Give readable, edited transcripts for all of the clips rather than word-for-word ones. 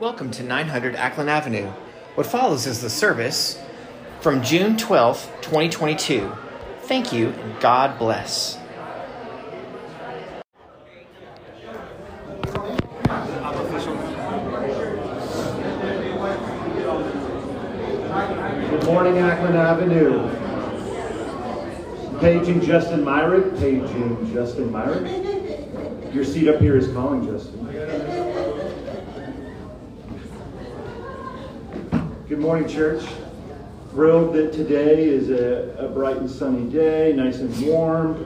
Welcome to 900 Ackland Avenue. What follows is the service from June 12, 2022. Thank you and God bless. Good morning, Ackland Avenue. Paige and Justin Myrick. Your seat up here is calling, Justin. Good morning, church. Thrilled that today is a bright and sunny day, nice and warm.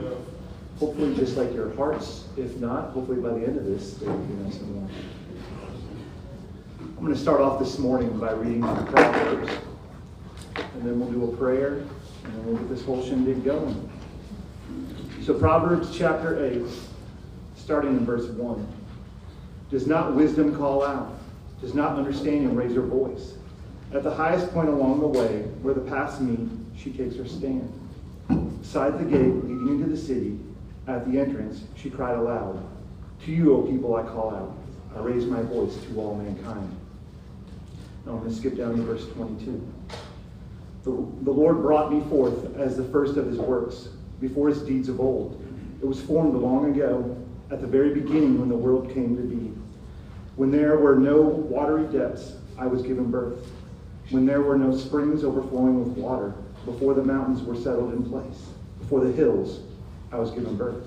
Hopefully just like your hearts. If not, hopefully by the end of this, it'll be nice and warm. I'm going to start off this morning by reading the Proverbs, and then we'll do a prayer, and then we'll get this whole shindig going. So Proverbs chapter 8, starting in verse 1. Does not wisdom call out? Does not understanding raise her voice? At the highest point along the way, where the paths meet, she takes her stand. Beside the gate leading into the city, at the entrance, she cried aloud, "To you, O people, I call out. I raise my voice to all mankind." Now I'm going to skip down to verse 22. The Lord brought me forth as the first of his works, before his deeds of old. It was formed long ago, at the very beginning when the world came to be. When there were no watery depths, I was given birth. When there were no springs overflowing with water, before the mountains were settled in place, before the hills, I was given birth.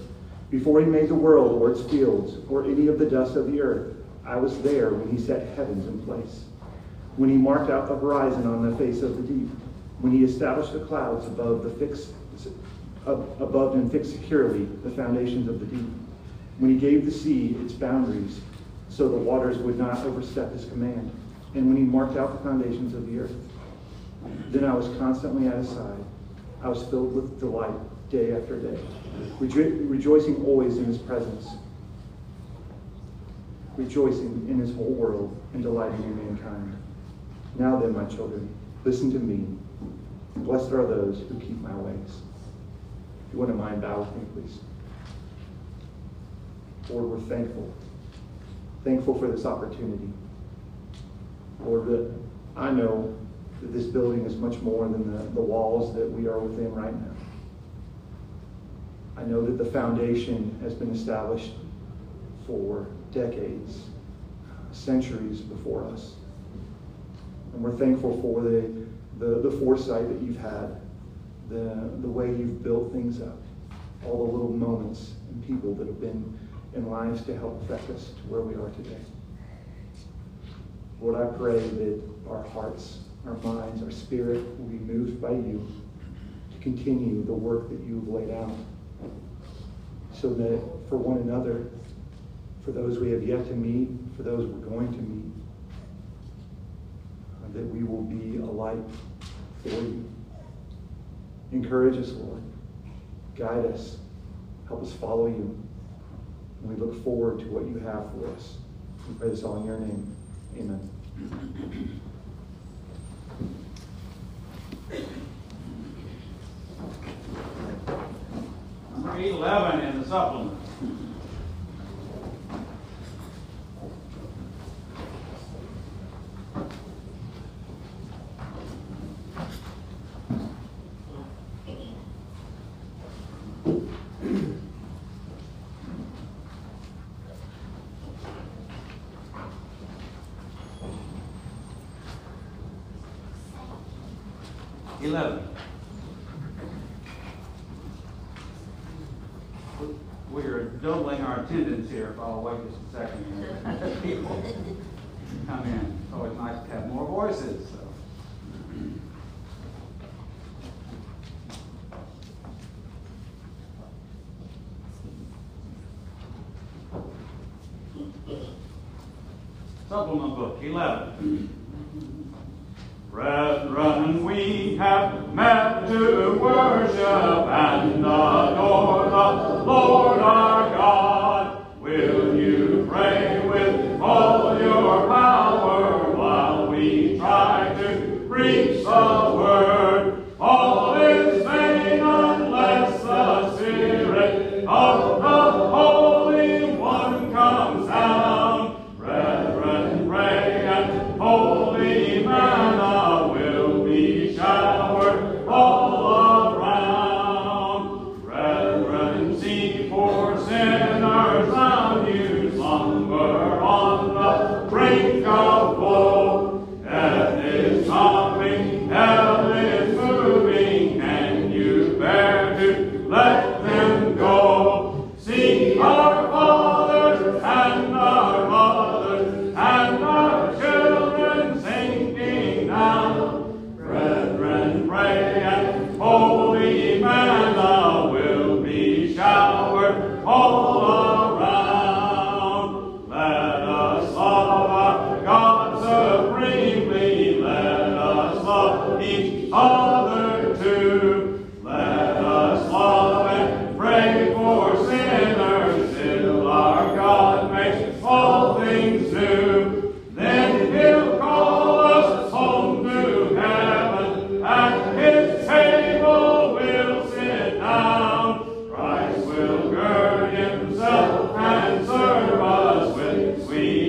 Before he made the world or its fields or any of the dust of the earth, I was there when he set heavens in place. When he marked out the horizon on the face of the deep, when he established the clouds above and fixed securely the foundations of the deep, when he gave the sea its boundaries, so the waters would not overstep his command. And when he marked out the foundations of the earth, then I was constantly at his side. I was filled with delight day after day, rejoicing always in his presence, rejoicing in his whole world and delighting in mankind. Now then, my children, listen to me. Blessed are those who keep my ways. If you wouldn't mind, bow with me, please. Lord, we're thankful for this opportunity. Lord, that I know that this building is much more than the walls that we are within right now. I know that the foundation has been established for decades, centuries before us. And we're thankful for the foresight that you've had, the way you've built things up, all the little moments and people that have been in lives to help affect us to where we are today. Lord, I pray that our hearts, our minds, our spirit will be moved by you to continue the work that you've laid out, so that for one another, for those we have yet to meet, for those we're going to meet, that we will be a light for you. Encourage us, Lord. Guide us. Help us follow you. And we look forward to what you have for us. We pray this all in your name. Amen. Number 11 in the supplement. Supplement book 11. Brethren, we have met to worship and adore the Lord our God. Will you pray with all your power while we try to preach the word? All is vain unless the Spirit of the Holy One comes down. Pray and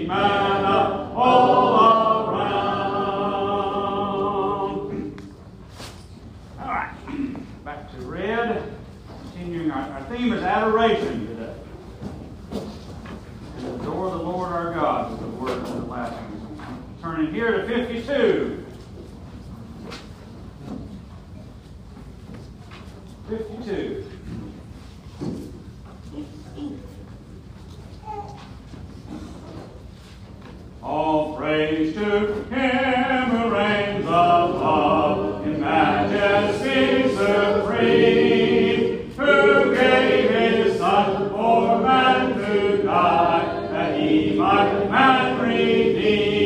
manna all around. All right, back to red. Continuing, our theme is adoration today. And adore the Lord our God with the word of the blessings. Turning here to 52. 52. All praise to Him who reigns above in majesty supreme, who gave His Son for man to die, that He might man redeem.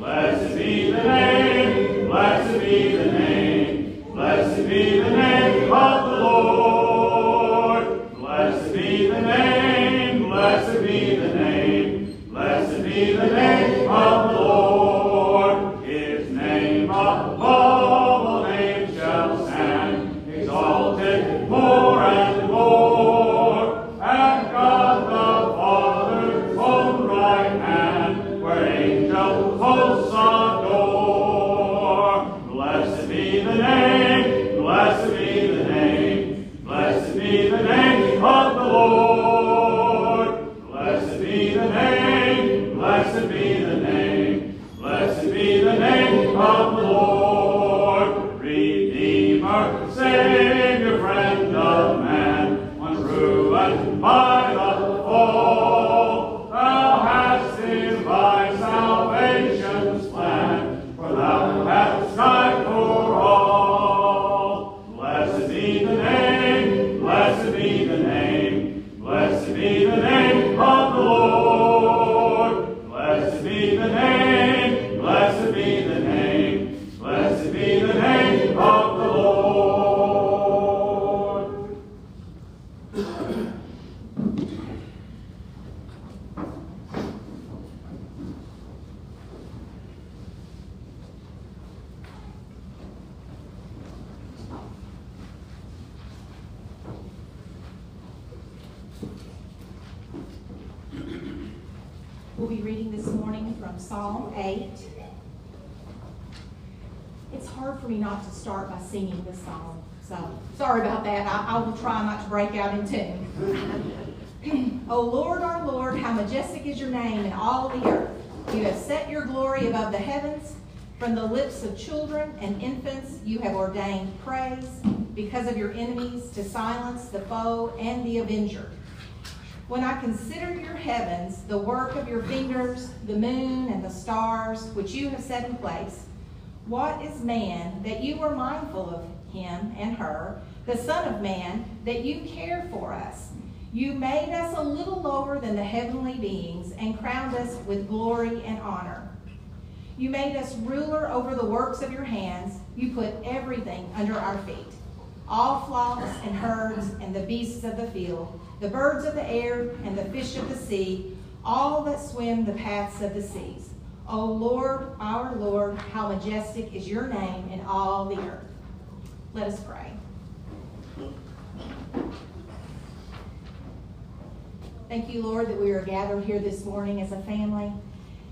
Blessed be the name, blessed be the name, blessed be the name of the Lord. Blessed be the name, blessed be the name. Blessed be the name of the Lord. His name above all names shall stand, exalted more and more. At God the Father's own right hand, where angel hosts adore. Blessed be the name, blessed be the name, blessed be the name of the Lord. Blessed be the name. Blessed be the name, blessed be the name of the Lord. Redeemer, Savior, friend of man, once ruined by the fall, Thou hast devised salvation's plan, for Thou hast died for all. Blessed be the name, blessed be the name, blessed be the name of the Lord. Blessed be the name, blessed be the name, blessed be the name of the Lord. We'll be reading this morning from Psalm 8. It's hard for me not to start by singing this song, so sorry about that. I will try not to break out in tune. O Lord, our Lord, how majestic is your name in all the earth. You have set your glory above the heavens. From the lips of children and infants you have ordained praise because of your enemies, to silence the foe and the avenger. When I consider your heavens, the work of your fingers, the moon and the stars, which you have set in place, what is man that you are mindful of him and her, the son of man that you care for us? You made us a little lower than the heavenly beings and crowned us with glory and honor. You made us ruler over the works of your hands. You put everything under our feet, all flocks and herds and the beasts of the field, the birds of the air and the fish of the sea, all that swim the paths of the seas. O Lord, our Lord, how majestic is your name in all the earth. Let us pray. Thank you, Lord, that we are gathered here this morning as a family,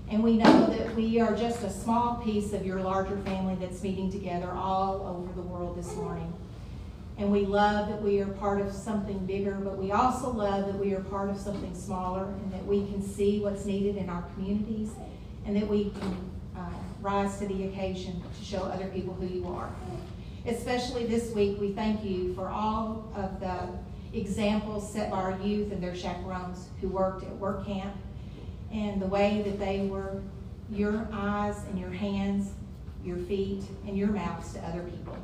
and we know that we are just a small piece of your larger family that's meeting together all over the world this morning. And we love that we are part of something bigger, but we also love that we are part of something smaller, and that we can see what's needed in our communities, and that we can rise to the occasion to show other people who you are. Especially this week, we thank you for all of the examples set by our youth and their chaperones who worked at work camp, and the way that they were your eyes and your hands, your feet, and your mouths to other people.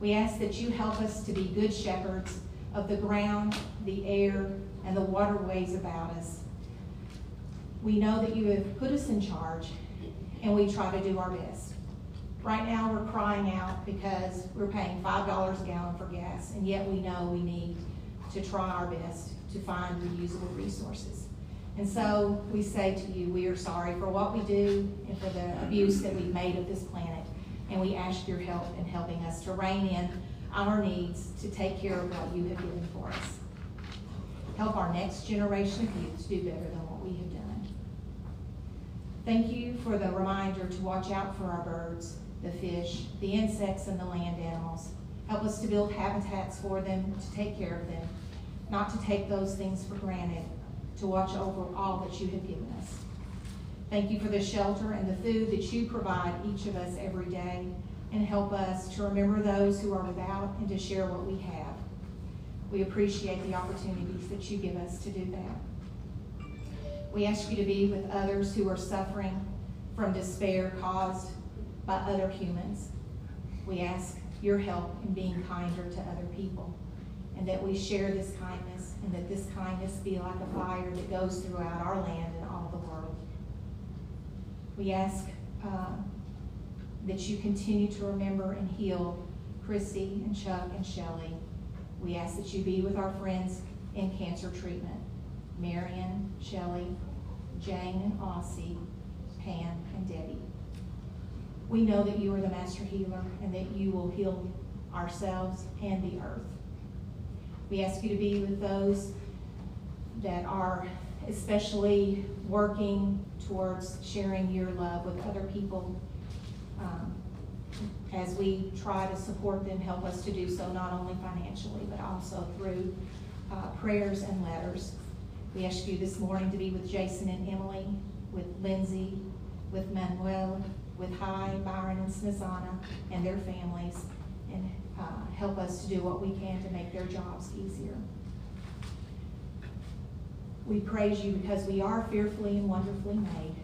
We ask that you help us to be good shepherds of the ground, the air, and the waterways about us. We know that you have put us in charge, and we try to do our best. Right now we're crying out because we're paying $5 a gallon for gas, and yet we know we need to try our best to find reusable resources. And so we say to you, we are sorry for what we do and for the abuse that we've made of this planet. And we ask your help in helping us to rein in our needs to take care of what you have given for us. Help our next generation of youth to do better than what what we have done. Thank you for the reminder to watch out for our birds, the fish, the insects, and the land animals. Help us to build habitats for them, to take care of them, not to take those things for granted, to watch over all that you have given us. Thank you for the shelter and the food that you provide each of us every day, and help us to remember those who are without and to share what we have. We appreciate the opportunities that you give us to do that. We ask you to be with others who are suffering from despair caused by other humans. We ask your help in being kinder to other people, and that we share this kindness, and that this kindness be like a fire that goes throughout our land and all the world. We ask that you continue to remember and heal Christy and Chuck and Shelly. We ask that you be with our friends in cancer treatment, Marion, Shelly, Jane and Aussie, Pam and Debbie. We know that you are the master healer and that you will heal ourselves and the earth. We ask you to be with those that are especially working towards sharing your love with other people. As we try to support them, help us to do so not only financially, but also through prayers and letters. We ask you this morning to be with Jason and Emily, with Lindsay, with Manuel, with High, Byron, and Smithana, and their families, and help us to do what we can to make their jobs easier. We praise you because we are fearfully and wonderfully made.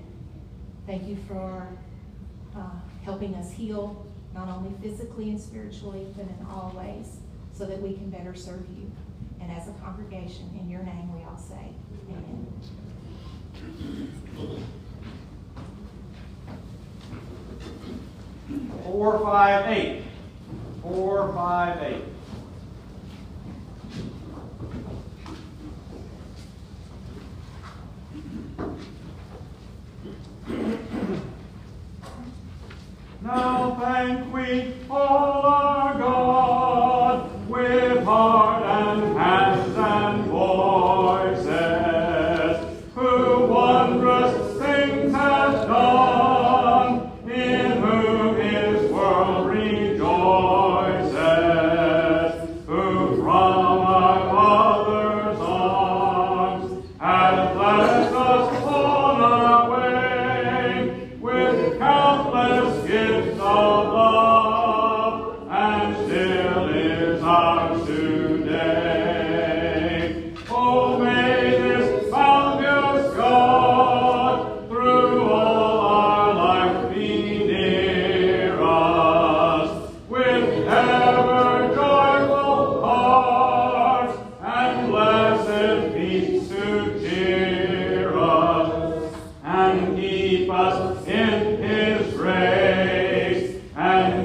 Thank you for helping us heal, not only physically and spiritually, but in all ways, so that we can better serve you. And as a congregation, in your name we all say, amen. 458. 458. Now thank we all our God with heart and hands and voices, who wondrous things hath done, in whom his world rejoices, who from our Father's arms hath blessed us on our way with countless gifts of love, and still is ours today. Oh, may this boundless God through all our life be near us, with ever joyful hearts and blessed peace to cheer us, and keep us in his grace.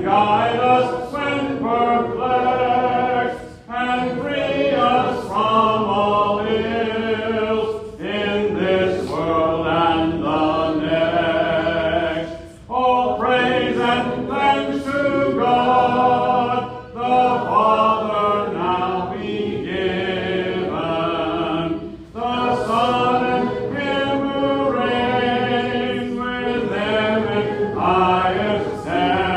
Guide us when perplexed, and free us from all ills in this world and the next. All praise and thanks to God, the Father, now be given, the Son and Him who reigns with them in highest heaven.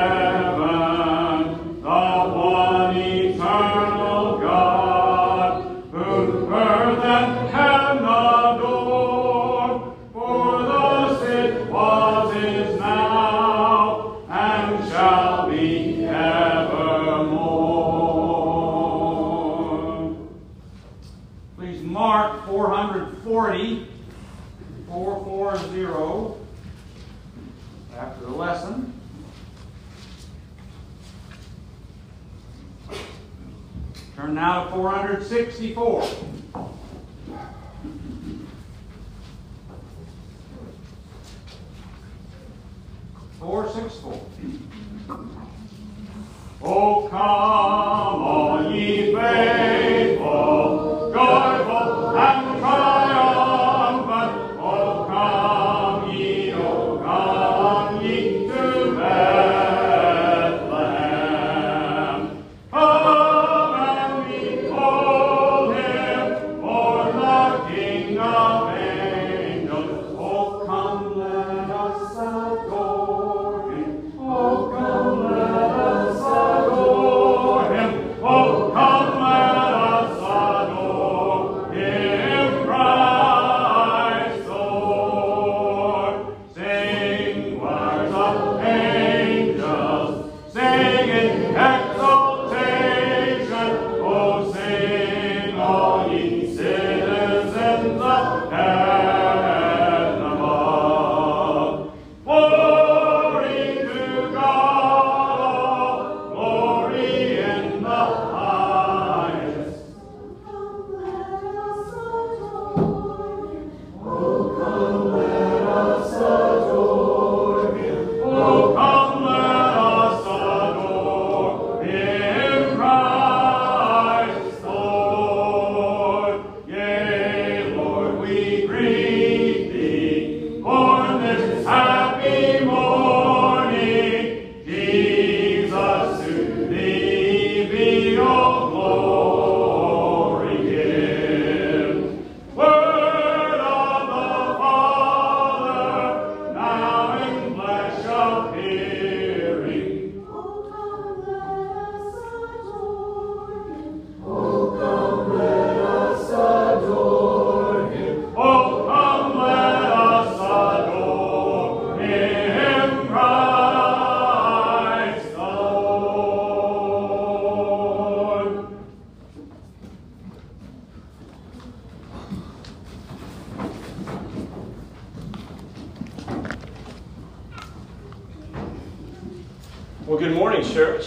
Turn now to 464. 464. Oh, come all ye faithful, joyful, and triumphant. Oh, come ye, oh, come ye to Bethlehem. Well, good morning, church.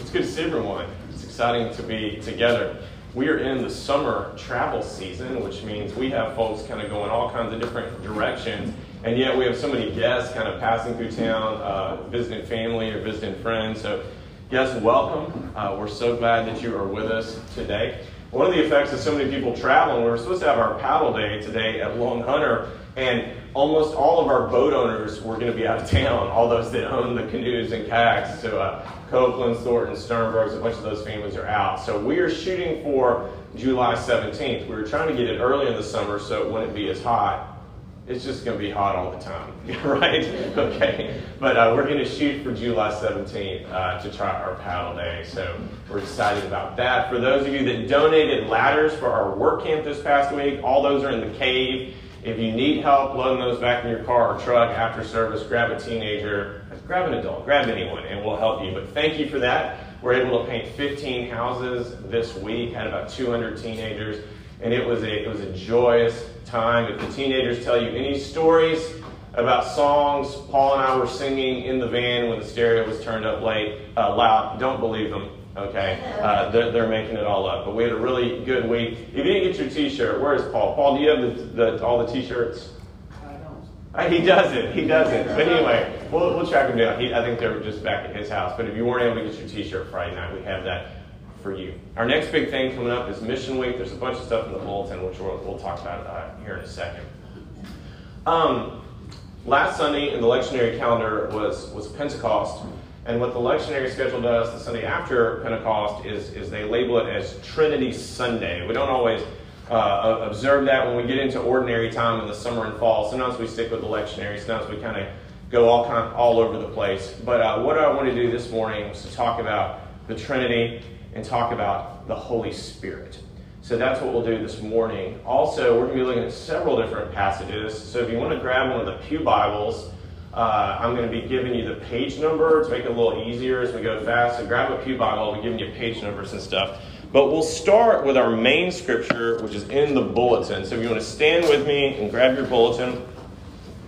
It's good to see everyone. It's exciting to be together. We are in the summer travel season, which means we have folks kind of going all kinds of different directions, and yet we have so many guests kind of passing through town, visiting family or visiting friends. So, guests, welcome. We're so glad that you are with us today. One of the effects of so many people traveling, we were supposed to have our paddle day today at Long Hunter, and almost all of our boat owners were going to be out of town, all those that own the canoes and kayaks. So Copeland, Thornton, Sternberg, a bunch of those families are out. So we are shooting for July 17th. We were trying to get it early in the summer so it wouldn't be as hot. It's just going to be hot all the time, right? Okay. But we're going to shoot for July 17th to try our paddle day. So we're excited about that. For those of you that donated ladders for our work camp this past week, all those are in the cave. If you need help loading those back in your car or truck after service, grab a teenager, grab an adult, grab anyone, and we'll help you. But thank you for that. We're able to paint 15 houses this week, had about 200 teenagers, and it was a joyous time. If the teenagers tell you any stories about songs Paul and I were singing in the van when the stereo was turned up loud, don't believe them. Okay, they're making it all up. But we had a really good week. If you didn't get your T-shirt, where is Paul? Paul, do you have all the T-shirts? I don't. He doesn't. But anyway, we'll track him down. I think they were just back at his house. But if you weren't able to get your T-shirt Friday night, we have that for you. Our next big thing coming up is Mission Week. There's a bunch of stuff in the bulletin, which we'll talk about here in a second. Last Sunday in the lectionary calendar was Pentecost. And what the lectionary schedule does the Sunday after Pentecost is they label it as Trinity Sunday. We don't always observe that when we get into ordinary time in the summer and fall. Sometimes we stick with the lectionary. Sometimes we kind of go all over the place. But what I want to do this morning was to talk about the Trinity and talk about the Holy Spirit. So that's what we'll do this morning. Also, we're going to be looking at several different passages. So if you want to grab one of the pew Bibles, I'm going to be giving you the page number to make it a little easier as we go fast. So grab a pew Bible, I'll be giving you page numbers and stuff. But we'll start with our main scripture, which is in the bulletin. So if you want to stand with me and grab your bulletin,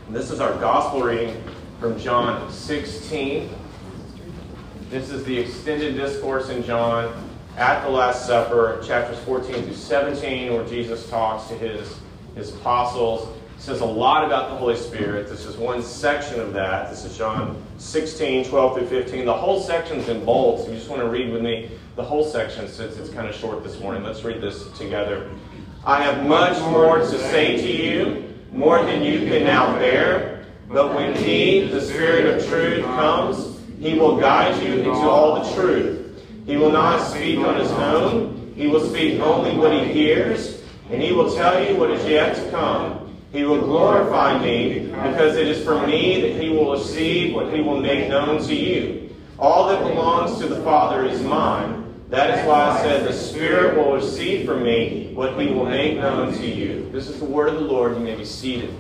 this is our gospel reading from John 16. This is the extended discourse in John at the Last Supper, chapters 14 through 17, where Jesus talks to his apostles. It says a lot about the Holy Spirit. This is one section of that. This is John 16, 12 through 15. The whole section's in bold, so you just want to read with me the whole section since it's kind of short this morning. Let's read this together. I have much more to say to you, more than you can now bear. But when He, the Spirit of truth, comes, He will guide you into all the truth. He will not speak on His own. He will speak only what He hears, and He will tell you what is yet to come. He will glorify me, because it is from me that He will receive what He will make known to you. All that belongs to the Father is mine. That is why I said the Spirit will receive from me what He will make known to you. This is the word of the Lord. You may be seated.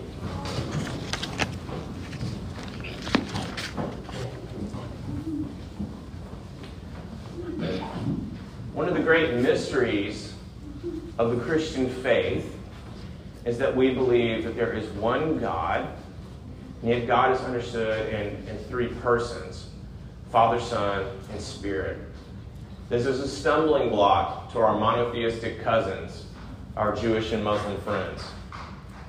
One of the great mysteries of the Christian faith is that we believe that there is one God, and yet God is understood in three persons: Father, Son, and Spirit. This is a stumbling block to our monotheistic cousins, our Jewish and Muslim friends.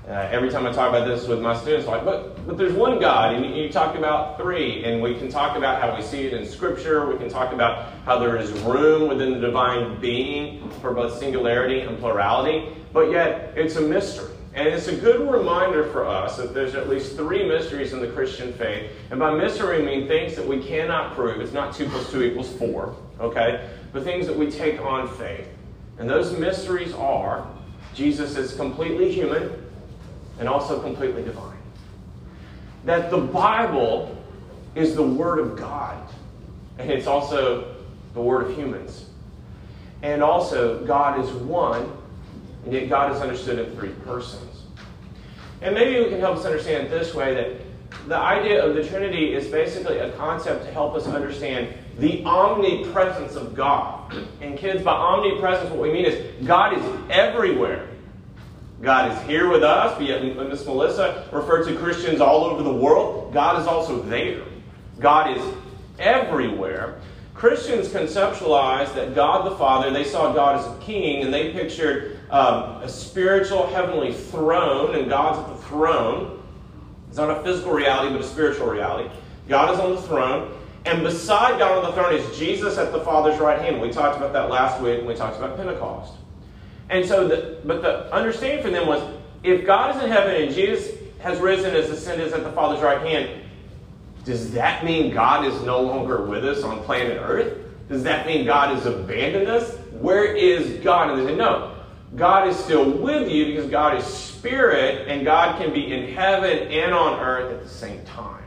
Every time I talk about this with my students, I'm like, but there's one God, and you talk about three, and we can talk about how we see it in Scripture. We can talk about how there is room within the divine being for both singularity and plurality, but yet it's a mystery. And it's a good reminder for us that there's at least three mysteries in the Christian faith. And by mystery, I mean things that we cannot prove. It's not 2 + 2 = 4, okay? But things that we take on faith. And those mysteries are Jesus is completely human, and also completely divine. That the Bible is the Word of God, and it's also the Word of humans. And also, God is one, and yet God is understood in three persons. And maybe we can help us understand it this way, that the idea of the Trinity is basically a concept to help us understand the omnipresence of God. And kids, by omnipresence, what we mean is God is everywhere. God is here with us. Miss Melissa referred to Christians all over the world. God is also there. God is everywhere. Christians conceptualized that God the Father, they saw God as a king, and they pictured a spiritual heavenly throne, and God's at the throne. It's not a physical reality, but a spiritual reality. God is on the throne, and beside God on the throne is Jesus at the Father's right hand. We talked about that last week when we talked about Pentecost. And so, but the understanding for them was, if God is in heaven and Jesus has risen as ascended at the Father's right hand, does that mean God is no longer with us on planet Earth? Does that mean God has abandoned us? Where is God? And they said, no, God is still with you because God is spirit and God can be in heaven and on earth at the same time.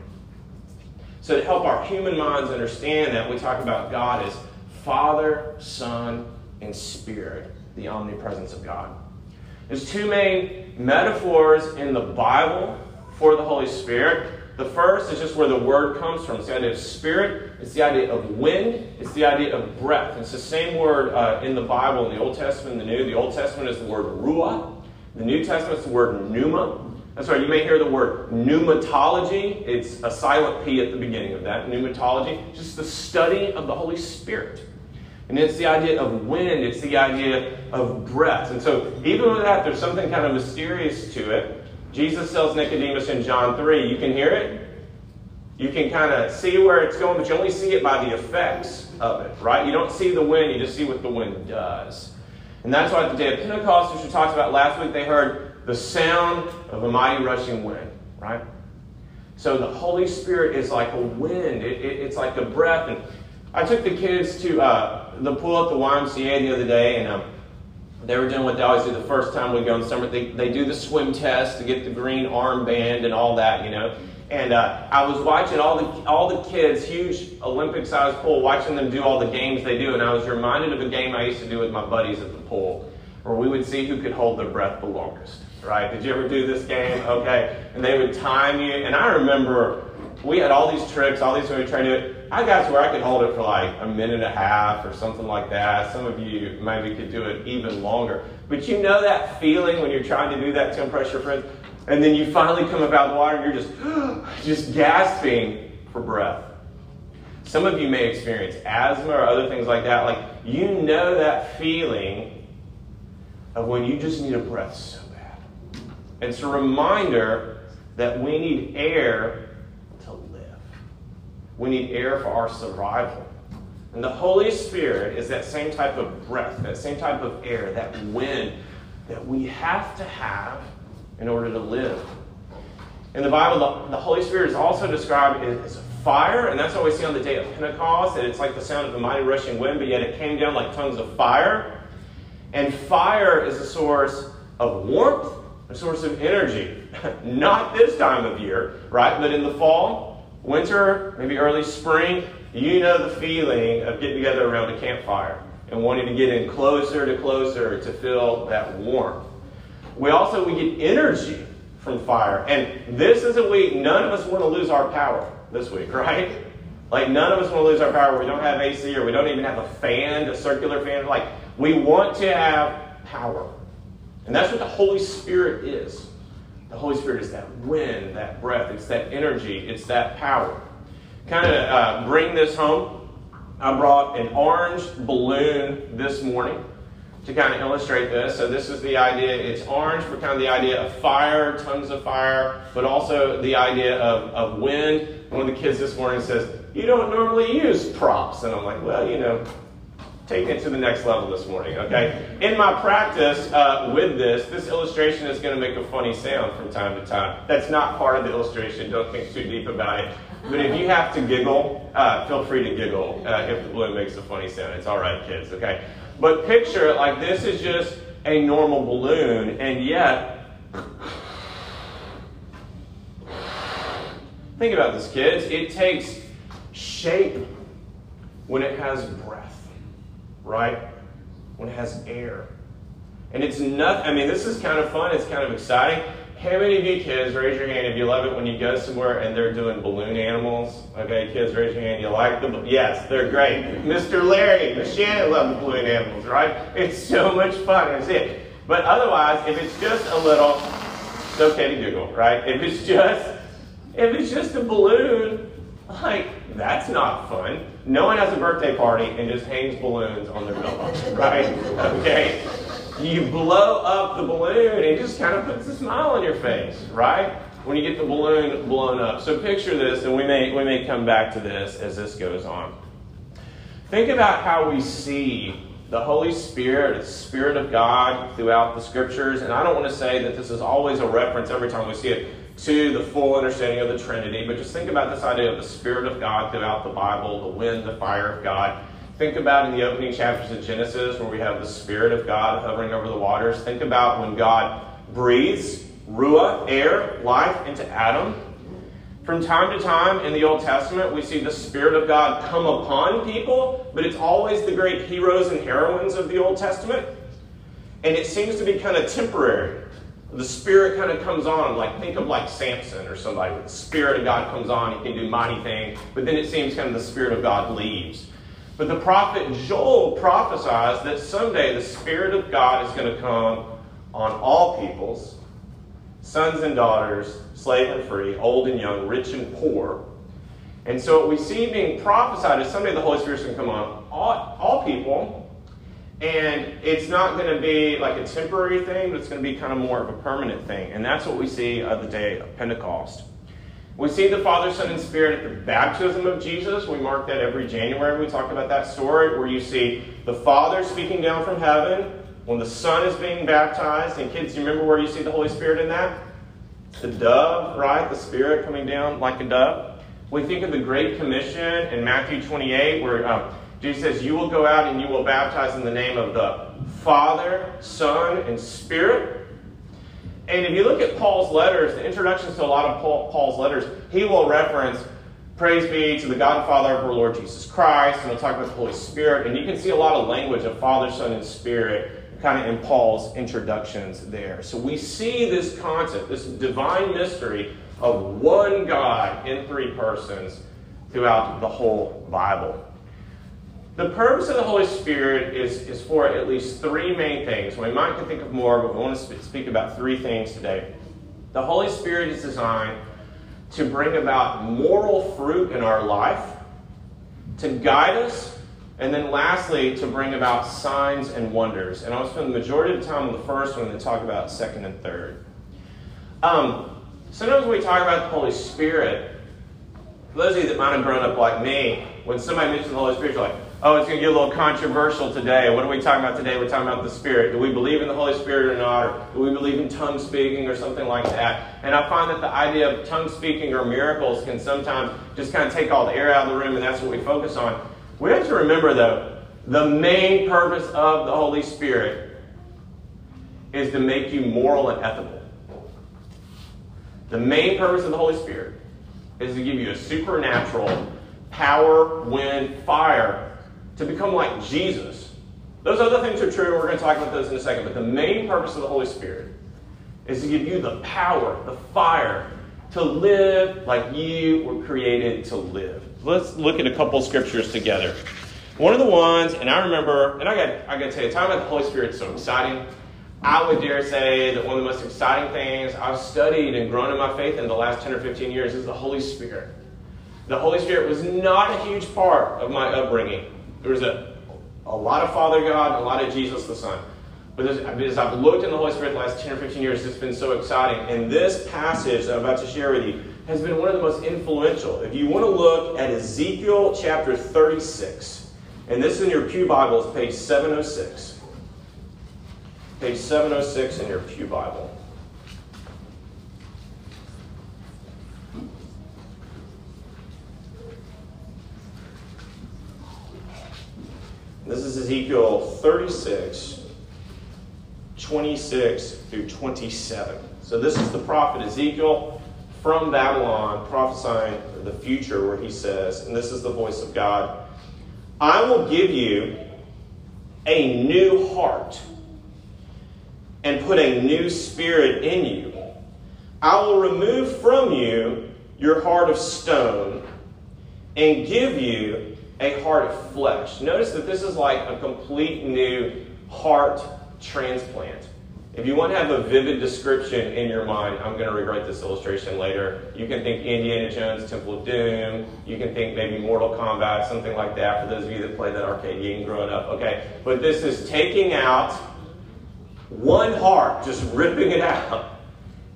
So to help our human minds understand that, we talk about God as Father, Son, and Spirit, the omnipresence of God. There's two main metaphors in the Bible for the Holy Spirit. The first is just where the word comes from. It's the idea of spirit. It's the idea of wind. It's the idea of breath. It's the same word in the Bible, in the Old Testament and the New. The Old Testament is the word ruah. The New Testament is the word pneuma. That's right, you may hear the word pneumatology. It's a silent P at the beginning of that, pneumatology. Just the study of the Holy Spirit. And it's the idea of wind. It's the idea of breath. And so even with that, there's something kind of mysterious to it. Jesus tells Nicodemus in John 3, you can hear it, you can kind of see where it's going, but you only see it by the effects of it, right? You don't see the wind, you just see what the wind does. And that's why at the day of Pentecost, which we talked about last week, they heard the sound of a mighty rushing wind, right? So the Holy Spirit is like a wind, it's like a breath. And I took the kids to the pool at the YMCA the other day, and they were doing what they always do the first time we go in summer. They do the swim test to get the green armband and all that, you know. And I was watching all the kids, huge Olympic-sized pool, watching them do all the games they do. And I was reminded of a game I used to do with my buddies at the pool where we would see who could hold their breath the longest, right? Did you ever do this game? Okay. And they would time you. And I remember we had all these tricks, all these ways we tried to do it. I got to where I could hold it for like a minute and a half or something like that. Some of you maybe could do it even longer. But you know that feeling when you're trying to do that to impress your friends, and then you finally come up out of the water and you're just gasping for breath. Some of you may experience asthma or other things like that. Like, you know that feeling of when you just need a breath so bad. It's a reminder that we need air. We need air for our survival. And the Holy Spirit is that same type of breath, that same type of air, that wind that we have to have in order to live. In the Bible, the Holy Spirit is also described as fire, and that's what we see on the day of Pentecost, that it's like the sound of a mighty rushing wind, but yet it came down like tongues of fire. And fire is a source of warmth, a source of energy. Not this time of year, right? But in the fall, winter, maybe early spring, you know the feeling of getting together around a campfire and wanting to get in closer to feel that warmth. We get energy from fire. And this is a week, none of us want to lose our power this week, right? Like, none of us want to lose our power. We don't have AC or we don't even have a fan, a circular fan. Like, we want to have power. And that's what the Holy Spirit is. The Holy Spirit is that wind, that breath, it's that energy, it's that power. Kind of bring this home, I brought an orange balloon this morning to kind of illustrate this. So this is the idea, it's orange for kind of the idea of fire, tongues of fire, but also the idea of wind. One of the kids this morning says, you don't normally use props. And I'm like, well, you know, take it to the next level this morning, okay? In my practice with this illustration is going to make a funny sound from time to time. That's not part of the illustration. Don't think too deep about it. But if you have to giggle, feel free to giggle if the balloon makes a funny sound. It's all right, kids, okay? But picture it like this is just a normal balloon, and yet... Think about this, kids. It takes shape when it has breath. Right? When it has air. And it's nothing, I mean, this is kind of fun, it's kind of exciting. How many of you kids, raise your hand if you love it when you go somewhere and they're doing balloon animals? Okay, kids, raise your hand, you like them? Yes, they're great. Mr. Larry, Miss Shannon love the balloon animals, right? It's so much fun, that's it. But otherwise, if it's just a little, it's okay to giggle, right? If it's just a balloon, Like, that's not fun. No one has a birthday party and just hangs balloons on their mailbox, right? Okay? You blow up the balloon and it just kind of puts a smile on your face, right? When you get the balloon blown up. So picture this, and we may come back to this as this goes on. Think about how we see the Holy Spirit, the Spirit of God throughout the Scriptures, and I don't want to say that this is always a reference every time we see it to the full understanding of the Trinity, but just think about this idea of the Spirit of God throughout the Bible, the wind, the fire of God. Think about in the opening chapters of Genesis where we have the Spirit of God hovering over the waters. Think about when God breathes Ruah, air, life into Adam. From time to time in the Old Testament, we see the Spirit of God come upon people, but it's always the great heroes and heroines of the Old Testament. And it seems to be kind of temporary. The Spirit kind of comes on, like think of like Samson or somebody. The Spirit of God comes on, he can do mighty things, but then it seems kind of the Spirit of God leaves. But the prophet Joel prophesies that someday the Spirit of God is going to come on all peoples, sons and daughters, slave and free, old and young, rich and poor. And so what we see being prophesied is someday the Holy Spirit's going to come on all people, and it's not going to be like a temporary thing, but it's going to be kind of more of a permanent thing. And that's what we see of the day of Pentecost. We see the Father, Son, and Spirit at the baptism of Jesus. We mark that every January. We talk about that story where you see the Father speaking down from heaven when the Son is being baptized. And kids, do you remember where you see the Holy Spirit in that? The dove, right? The Spirit coming down like a dove. We think of the Great Commission in Matthew 28 where Jesus says, "You will go out and you will baptize in the name of the Father, Son, and Spirit." And if you look at Paul's letters, the introductions to a lot of Paul's letters, he will reference, praise be to the God and Father of our Lord Jesus Christ, and he'll talk about the Holy Spirit. And you can see a lot of language of Father, Son, and Spirit kind of in Paul's introductions there. So we see this concept, this divine mystery of one God in three persons throughout the whole Bible. The purpose of the Holy Spirit is for at least three main things. We might think of more, but we want to speak about three things today. The Holy Spirit is designed to bring about moral fruit in our life, to guide us, and then lastly, to bring about signs and wonders. And I'll spend the majority of the time on the first one and talk about second and third. Sometimes when we talk about the Holy Spirit, for those of you that might have grown up like me, when somebody mentions the Holy Spirit, you're like, oh, it's going to get a little controversial today. What are we talking about today? We're talking about the Spirit. Do we believe in the Holy Spirit or not? Or do we believe in tongue speaking or something like that? And I find that the idea of tongue speaking or miracles can sometimes just kind of take all the air out of the room, and that's what we focus on. We have to remember, though, the main purpose of the Holy Spirit is to make you moral and ethical. The main purpose of the Holy Spirit is to give you a supernatural power, wind, fire, to become like Jesus. Those other things are true, and we're going to talk about those in a second, but the main purpose of the Holy Spirit is to give you the power, the fire, to live like you were created to live. Let's look at a couple of scriptures together. One of the ones, and I remember, and I got to tell you, talking about the Holy Spirit is so exciting. I would dare say that one of the most exciting things I've studied and grown in my faith in the last 10 or 15 years is the Holy Spirit. The Holy Spirit was not a huge part of my upbringing. There was a lot of Father God, a lot of Jesus the Son. But as I've looked in the Holy Spirit the last 10 or 15 years, it's been so exciting. And this passage I'm about to share with you has been one of the most influential. If you want to look at Ezekiel chapter 36, and this is in your Pew Bible, it's page 706. Page 706 in your Pew Bible. This is Ezekiel 36, 26 through 27. So this is the prophet Ezekiel from Babylon prophesying the future where he says, and this is the voice of God, "I will give you a new heart and put a new spirit in you. I will remove from you your heart of stone and give you a heart of flesh." Notice that this is like a complete new heart transplant. If you want to have a vivid description in your mind, I'm going to rewrite this illustration later. You can think Indiana Jones, Temple of Doom. You can think maybe Mortal Kombat, something like that, for those of you that played that arcade game growing up. Okay, but this is taking out one heart, just ripping it out,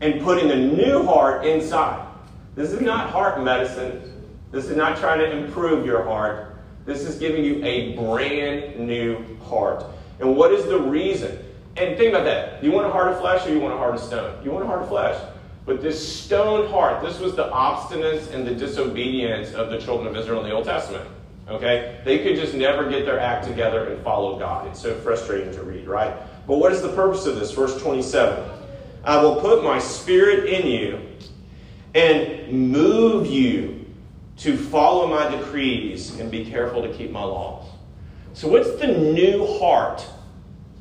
and putting a new heart inside. This is not heart medicine. This is not trying to improve your heart. This is giving you a brand new heart. And what is the reason? And think about that. Do you want a heart of flesh or you want a heart of stone? You want a heart of flesh. But this stone heart, this was the obstinance and the disobedience of the children of Israel in the Old Testament. Okay? They could just never get their act together and follow God. It's so frustrating to read, right? But what is the purpose of this? Verse 27. I will put my spirit in you and move you to follow my decrees and be careful to keep my laws. So what's the new heart?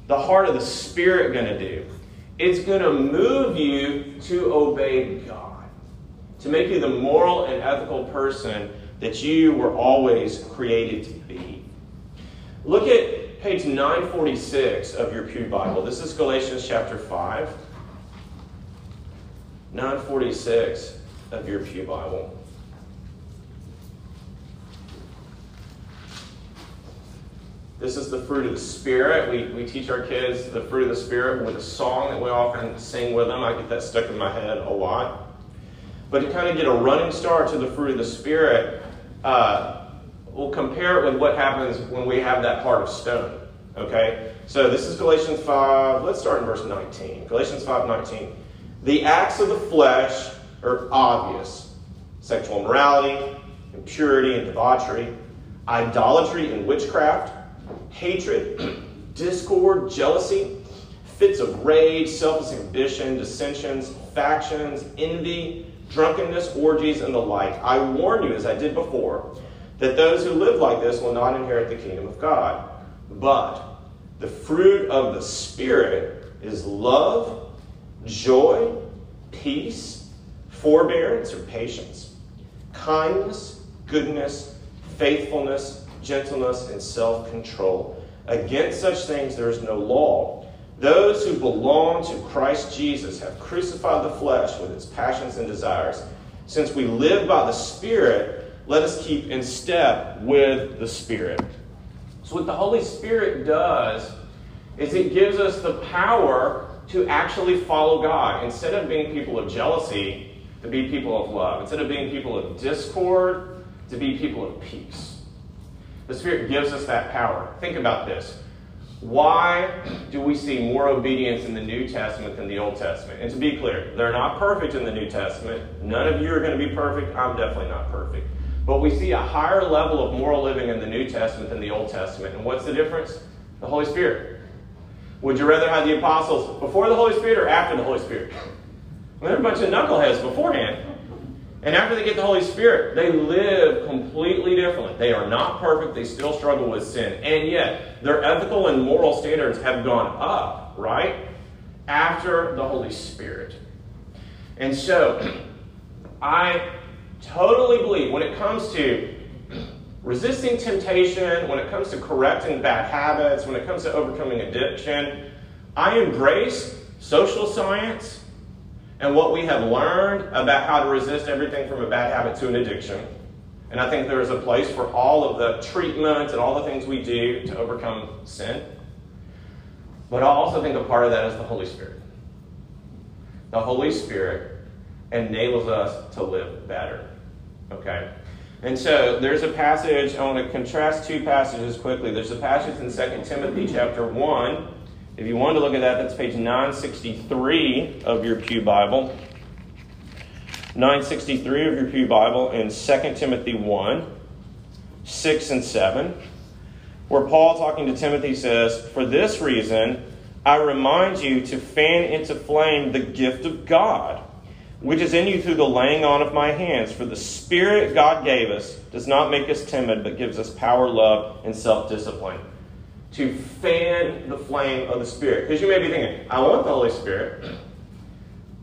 The heart of the Spirit going to do? It's going to move you to obey God, to make you the moral and ethical person that you were always created to be. Look at page 946 of your Pew Bible. This is Galatians chapter 5. 946 of your Pew Bible. This is the fruit of the Spirit. We teach our kids the fruit of the Spirit with a song that we often sing with them. I get that stuck in my head a lot. But to kind of get a running start to the fruit of the Spirit, we'll compare it with what happens when we have that heart of stone. Okay? So this is Galatians 5. Let's start in verse 19. Galatians 5:19. The acts of the flesh are obvious. Sexual immorality, impurity and debauchery, idolatry and witchcraft, hatred, discord, jealousy, fits of rage, selfish ambition, dissensions, factions, envy, drunkenness, orgies, and the like. I warn you, as I did before, that those who live like this will not inherit the kingdom of God. But the fruit of the Spirit is love, joy, peace, forbearance or patience, kindness, goodness, faithfulness, gentleness, and self-control. Against such things there is no law. Those who belong to Christ Jesus have crucified the flesh with its passions and desires. Since we live by the Spirit, let us keep in step with the Spirit. So what the Holy Spirit does is it gives us the power to actually follow God. Instead of being people of jealousy, to be people of love. Instead of being people of discord, to be people of peace. The Spirit gives us that power. Think about this. Why do we see more obedience in the New Testament than the Old Testament? And to be clear, they're not perfect in the New Testament. None of you are going to be perfect. I'm definitely not perfect. But we see a higher level of moral living in the New Testament than the Old Testament. And what's the difference? The Holy Spirit. Would you rather have the apostles before the Holy Spirit or after the Holy Spirit? Well, they're a bunch of knuckleheads beforehand. And after they get the Holy Spirit, they live completely differently. They are not perfect. They still struggle with sin. And yet, their ethical and moral standards have gone up, right? After the Holy Spirit. And so, I totally believe when it comes to resisting temptation, when it comes to correcting bad habits, when it comes to overcoming addiction, I embrace social science and what we have learned about how to resist everything from a bad habit to an addiction. And I think there is a place for all of the treatments and all the things we do to overcome sin. But I also think a part of that is the Holy Spirit. The Holy Spirit enables us to live better. Okay? And so there's a passage, I want to contrast two passages quickly. There's a passage in 2 Timothy chapter 1. If you wanted to look at that, that's page 963 of your Pew Bible. 963 of your Pew Bible in 2 Timothy 1, 6 and 7, where Paul, talking to Timothy, says, "For this reason, I remind you to fan into flame the gift of God, which is in you through the laying on of my hands. For the Spirit God gave us does not make us timid, but gives us power, love, and self-discipline." To fan the flame of the Spirit. Because you may be thinking, I want the Holy Spirit.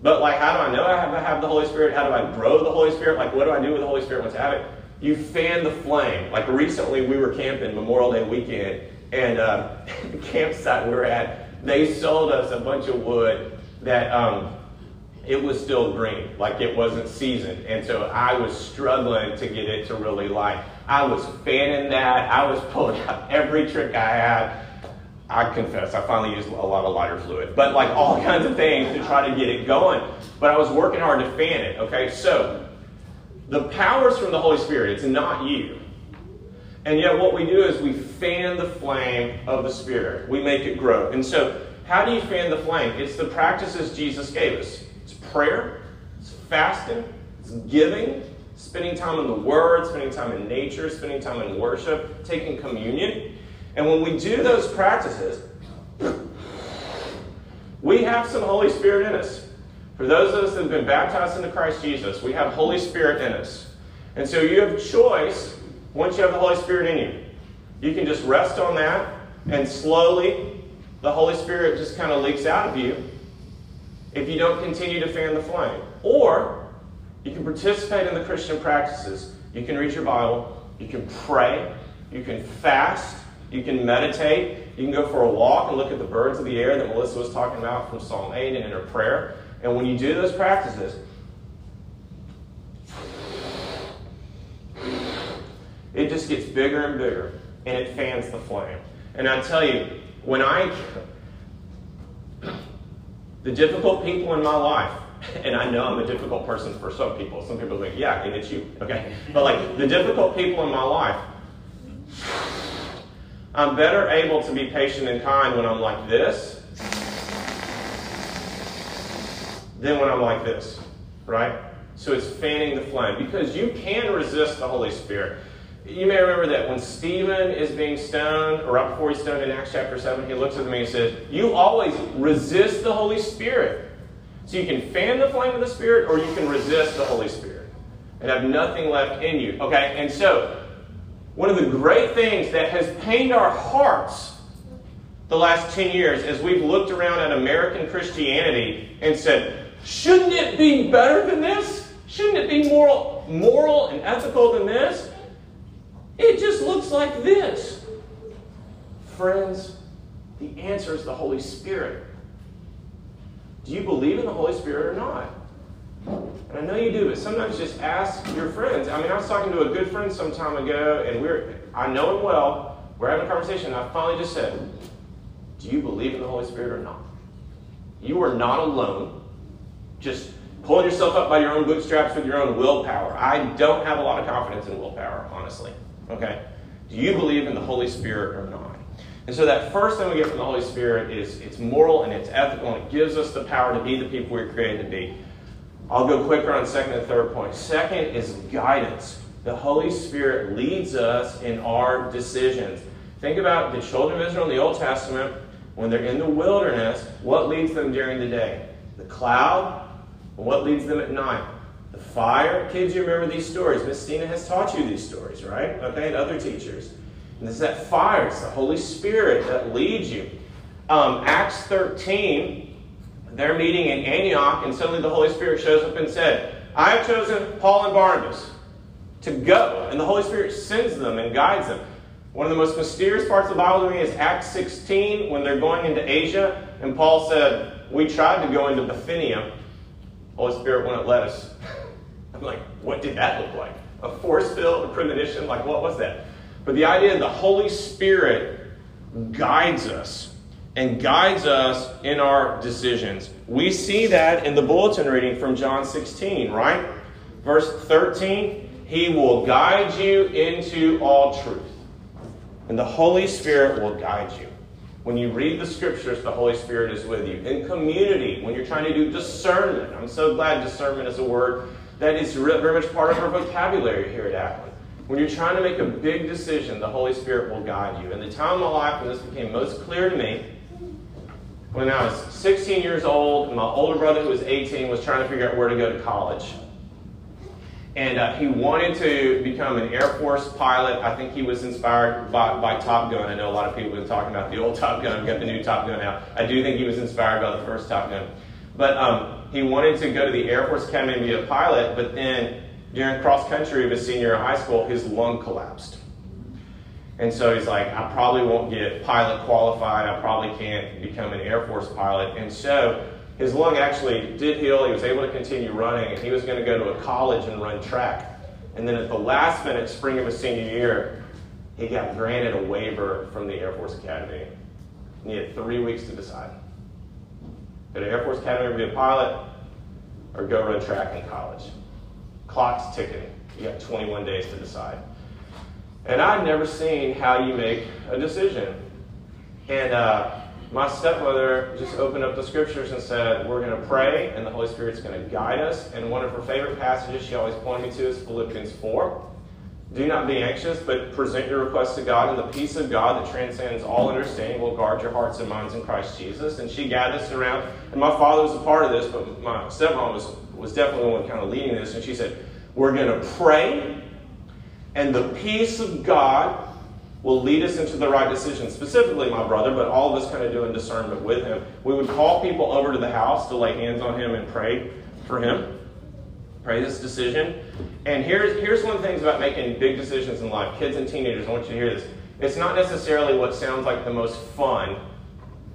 But like, how do I know I have the Holy Spirit? How do I grow the Holy Spirit? Like, what do I do with the Holy Spirit once I have it? You fan the flame. Like recently we were camping Memorial Day weekend. And the campsite we were at, They sold us a bunch of wood that it was still green, like it wasn't seasoned. And so I was struggling to get it to really light. I was fanning that. I was pulling out every trick I had. I confess, I finally used a lot of lighter fluid, but like all kinds of things to try to get it going. But I was working hard to fan it, okay? So the power's from the Holy Spirit. It's not you. And yet what we do is we fan the flame of the Spirit. We make it grow. And so how do you fan the flame? It's the practices Jesus gave us. It's prayer, it's fasting, it's giving, spending time in the Word, spending time in nature, spending time in worship, taking communion. And when we do those practices, we have some Holy Spirit in us. For those of us that have been baptized into Christ Jesus, we have Holy Spirit in us. And so you have choice once you have the Holy Spirit in you. You can just rest on that, and slowly the Holy Spirit just kind of leaks out of you if you don't continue to fan the flame. Or you can participate in the Christian practices. You can read your Bible, you can pray, you can fast, you can meditate, you can go for a walk and look at the birds of the air that Melissa was talking about from Psalm 8 and in her prayer. And when you do those practices, it just gets bigger and bigger, and it fans the flame. And I tell you, when the difficult people in my life, and I know I'm a difficult person for some people think, yeah, and it's you, okay? But like the difficult people in my life, I'm better able to be patient and kind when I'm like this than when I'm like this, right? So it's fanning the flame, because you can resist the Holy Spirit. You may remember that when Stephen is being stoned, or right before he's stoned in Acts chapter 7, he looks at me and says, you always resist the Holy Spirit. So you can fan the flame of the Spirit, or you can resist the Holy Spirit and have nothing left in you, okay? And so one of the great things that has pained our hearts the last 10 years is we've looked around at American Christianity and said, shouldn't it be better than this? Shouldn't it be moral and ethical than this? It just looks like this. Friends, the answer is the Holy Spirit. Do you believe in the Holy Spirit or not? And I know you do, but sometimes just ask your friends. I mean, I was talking to a good friend some time ago, and I know him well. We're having a conversation, and I finally just said, do you believe in the Holy Spirit or not? You are not alone. Just pulling yourself up by your own bootstraps with your own willpower. I don't have a lot of confidence in willpower, honestly. Okay? Do you believe in the Holy Spirit or not? And so that first thing we get from the Holy Spirit is it's moral and it's ethical, and it gives us the power to be the people we're created to be. I'll go quicker on second and third point. Second is guidance. The Holy Spirit leads us in our decisions. Think about the children of Israel in the Old Testament. When they're in the wilderness, what leads them during the day? The cloud. What leads them at night? The fire. Kids, you remember these stories. Miss Steena has taught you these stories, right? Okay, and other teachers. And it's that fire. It's the Holy Spirit that leads you. Acts 13... They're meeting in Antioch, and suddenly the Holy Spirit shows up and said, I have chosen Paul and Barnabas to go. And the Holy Spirit sends them and guides them. One of the most mysterious parts of the Bible to me is Acts 16, when they're going into Asia, and Paul said, we tried to go into Bithynia. Holy Spirit wouldn't let us. I'm like, what did that look like? A force field, a premonition? Like, what was that? But the idea of the Holy Spirit guides us. And guides us in our decisions. We see that in the bulletin reading from John 16, right? Verse 13, he will guide you into all truth. And the Holy Spirit will guide you. When you read the scriptures, the Holy Spirit is with you. In community, when you're trying to do discernment, I'm so glad discernment is a word that is very much part of our vocabulary here at Applin. When you're trying to make a big decision, the Holy Spirit will guide you. And the time of my life when this became most clear to me, when I was 16 years old, and my older brother, who was 18, was trying to figure out where to go to college. And he wanted to become an Air Force pilot. I think he was inspired by Top Gun. I know a lot of people have been talking about the old Top Gun. Got the new Top Gun out. I do think he was inspired by the first Top Gun. But he wanted to go to the Air Force Academy and be a pilot. But then during cross country of his senior year of high school, his lung collapsed. And so he's like, I probably won't get pilot qualified. I probably can't become an Air Force pilot. And so his lung actually did heal. He was able to continue running, and he was going to go to a college and run track. And then at the last minute, spring of his senior year, he got granted a waiver from the Air Force Academy. And he had 3 weeks to decide. Go to Air Force Academy and be a pilot, or go run track in college. Clock's ticking. You got 21 days to decide. And I'd never seen how you make a decision. And my stepmother just opened up the scriptures and said, we're going to pray, and the Holy Spirit's going to guide us. And one of her favorite passages she always pointed me to is Philippians 4. Do not be anxious, but present your requests to God, and the peace of God that transcends all understanding will guard your hearts and minds in Christ Jesus. And she gathered us around, and my father was a part of this, but my stepmom was definitely the one kind of leading this. And she said, we're going to pray, and the peace of God will lead us into the right decision. Specifically my brother, but all of us kind of doing discernment with him. We would call people over to the house to lay hands on him and pray for him. Pray this decision. And here's one of the things about making big decisions in life. Kids and teenagers, I want you to hear this. It's not necessarily what sounds like the most fun.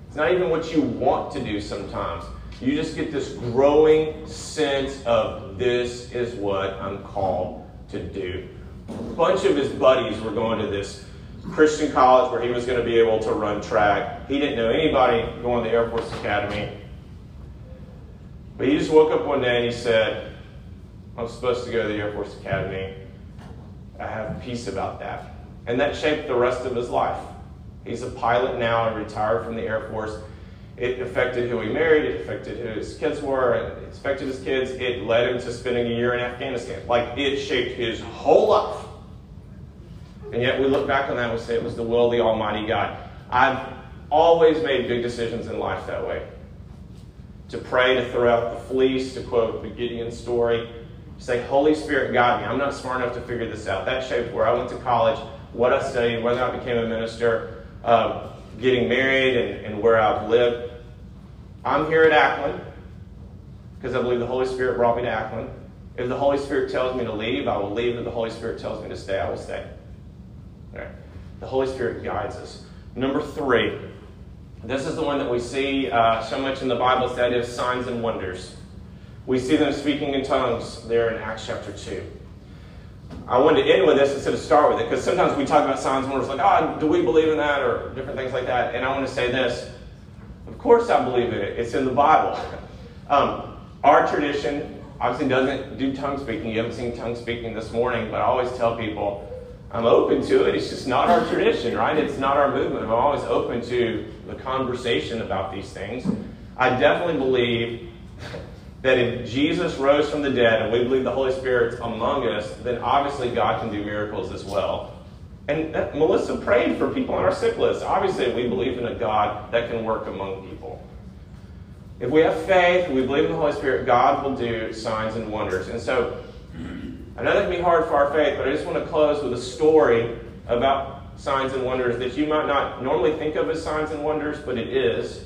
It's not even what you want to do sometimes. You just get this growing sense of, this is what I'm called to do. A bunch of his buddies were going to this Christian college where he was going to be able to run track. He didn't know anybody going to the Air Force Academy. But he just woke up one day and he said, I'm supposed to go to the Air Force Academy. I have peace about that. And that shaped the rest of his life. He's a pilot now and retired from the Air Force. It affected who he married. It affected who his kids were. It affected his kids. It led him to spending a year in Afghanistan. Like, it shaped his whole life. And yet we look back on that and we say it was the will of the Almighty God. I've always made big decisions in life that way. To pray, to throw out the fleece, to quote the Gideon story. Say, Holy Spirit, guide me. I'm not smart enough to figure this out. That shaped where I went to college, what I studied, whether I became a minister, getting married, and where I've lived. I'm here at Ackland because I believe the Holy Spirit brought me to Ackland. If the Holy Spirit tells me to leave, I will leave. If the Holy Spirit tells me to stay, I will stay. All right. The Holy Spirit guides us. Number three, this is the one that we see so much in the Bible. It's the idea of signs and wonders. We see them speaking in tongues there in Acts chapter 2. I wanted to end with this instead of start with it, because sometimes we talk about signs and wonders like, do we believe in that, or different things like that. And I want to say this. Of course I believe in it. It's in the Bible. Our tradition obviously doesn't do tongue speaking. You haven't seen tongue speaking this morning, but I always tell people, I'm open to it. It's just not our tradition, right? It's not our movement. I'm always open to the conversation about these things. I definitely believe that if Jesus rose from the dead and we believe the Holy Spirit's among us, then obviously God can do miracles as well. And Melissa prayed for people on our sick list. Obviously, we believe in a God that can work among people. If we have faith, we believe in the Holy Spirit, God will do signs and wonders. And so, I know that can be hard for our faith, but I just want to close with a story about signs and wonders that you might not normally think of as signs and wonders, but it is.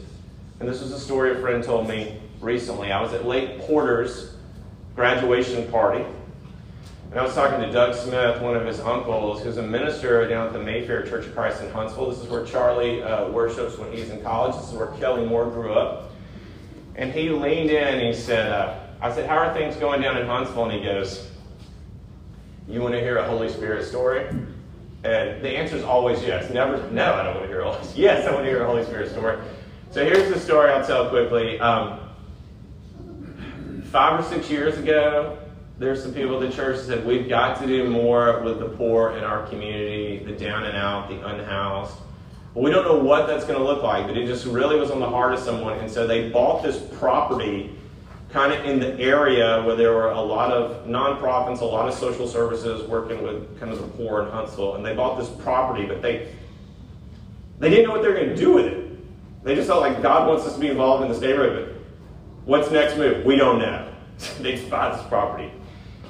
And this was a story a friend told me recently. I was at Lake Porter's graduation party, and I was talking to Doug Smith, one of his uncles, who's a minister down at the Mayfair Church of Christ in Huntsville. This is where Charlie worships when he's in college. This is where Kelly Moore grew up. And he leaned in and he said, I said, how are things going down in Huntsville? And he goes, you want to hear a Holy Spirit story? And the answer is always yes. Never, no, I don't want to hear a Holy Spirit. Yes, I want to hear a Holy Spirit story. So here's the story I'll tell quickly. 5 or 6 years ago, there's some people at the church that said, we've got to do more with the poor in our community, the down and out, the unhoused. Well, we don't know what that's going to look like, but it just really was on the heart of someone. And so they bought this property kind of in the area where there were a lot of nonprofits, a lot of social services working with kind of the poor in Huntsville. And they bought this property, but they didn't know what they were going to do with it. They just felt like God wants us to be involved in this neighborhood. But what's next move? We don't know. They just bought this property.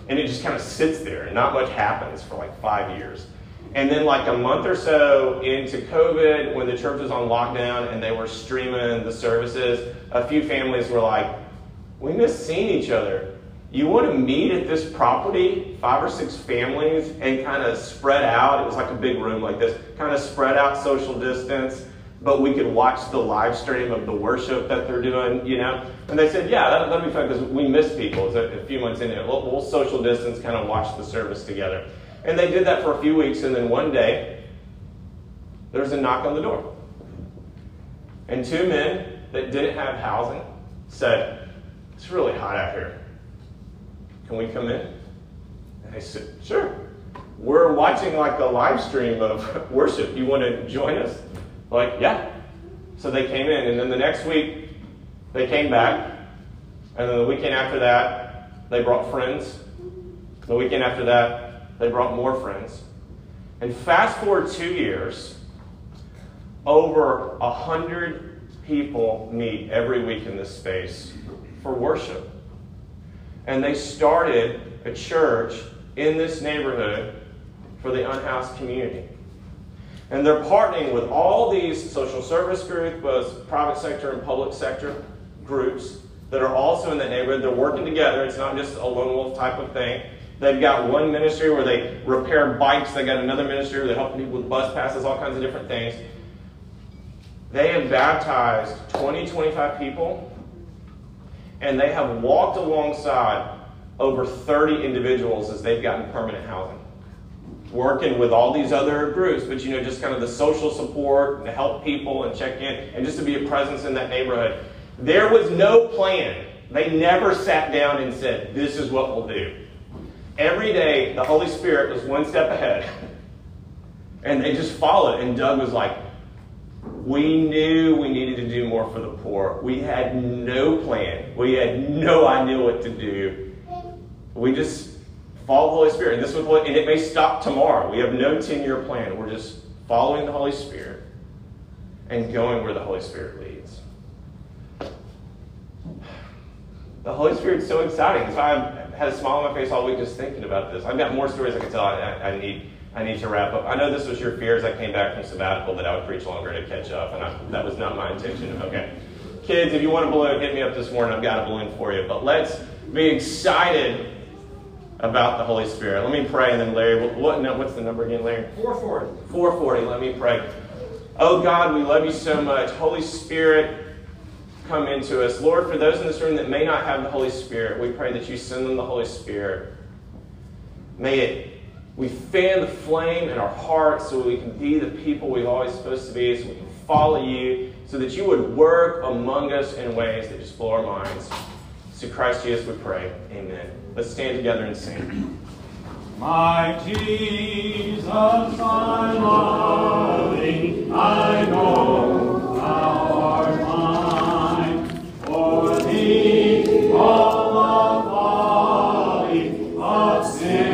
And it just kind of sits there and not much happens for like 5 years. And then like a month or so into COVID, when the church was on lockdown and they were streaming the services, a few families were like, we miss seeing each other. You want to meet at this property, 5 or 6 families, and kind of spread out. It was like a big room like this, kind of spread out, social distance, but we could watch the live stream of the worship that they're doing, you know? And they said, yeah, that'll be fun, because we miss people. It was a few months in there. We'll social distance, kind of watch the service together. And they did that for a few weeks, and then one day, there was a knock on the door. And 2 men that didn't have housing said, it's really hot out here. Can we come in? And I said, sure. We're watching like a live stream of worship. You want to join us? Like, yeah. So they came in, and then the next week, they came back. And then the weekend after that, they brought friends. The weekend after that, they brought more friends. And fast forward 2 years, over 100 people meet every week in this space for worship. And they started a church in this neighborhood for the unhoused community. And they're partnering with all these social service groups, both private sector and public sector groups that are also in the neighborhood. They're working together. It's not just a lone wolf type of thing. They've got one ministry where they repair bikes. They've got another ministry where they help people with bus passes, all kinds of different things. They have baptized 20, 25 people. And they have walked alongside over 30 individuals as they've gotten permanent housing, working with all these other groups, but you know, just kind of the social support and to help people and check in and just to be a presence in that neighborhood. There was no plan. They never sat down and said, this is what we'll do. Every day, the Holy Spirit was one step ahead. And they just followed. And Doug was like, we knew we needed to do more for the poor. We had no plan. We had no idea what to do. We just follow the Holy Spirit. And this was, and it may stop tomorrow. We have no 10-year plan. We're just following the Holy Spirit and going where the Holy Spirit leads. The Holy Spirit's so exciting. So I had a smile on my face all week just thinking about this. I've got more stories I can tell. I need to wrap up. I know this was your fear as I came back from sabbatical that I would preach longer to catch up, and that was not my intention. Okay. Kids, if you want a balloon, hit me up this morning. I've got a balloon for you. But let's be excited about the Holy Spirit. Let me pray, and then Larry, what's the number again, Larry? 440. 440, let me pray. Oh God, we love you so much. Holy Spirit, come into us. Lord, for those in this room that may not have the Holy Spirit, we pray that you send them the Holy Spirit. May it we fan the flame in our hearts so we can be the people we're always supposed to be, so we can follow you, so that you would work among us in ways that just blow our minds. So Christ Jesus we pray. Amen. Let's stand together and sing. My Jesus, my loving, I know thou art mine. For thee, all the folly of sin.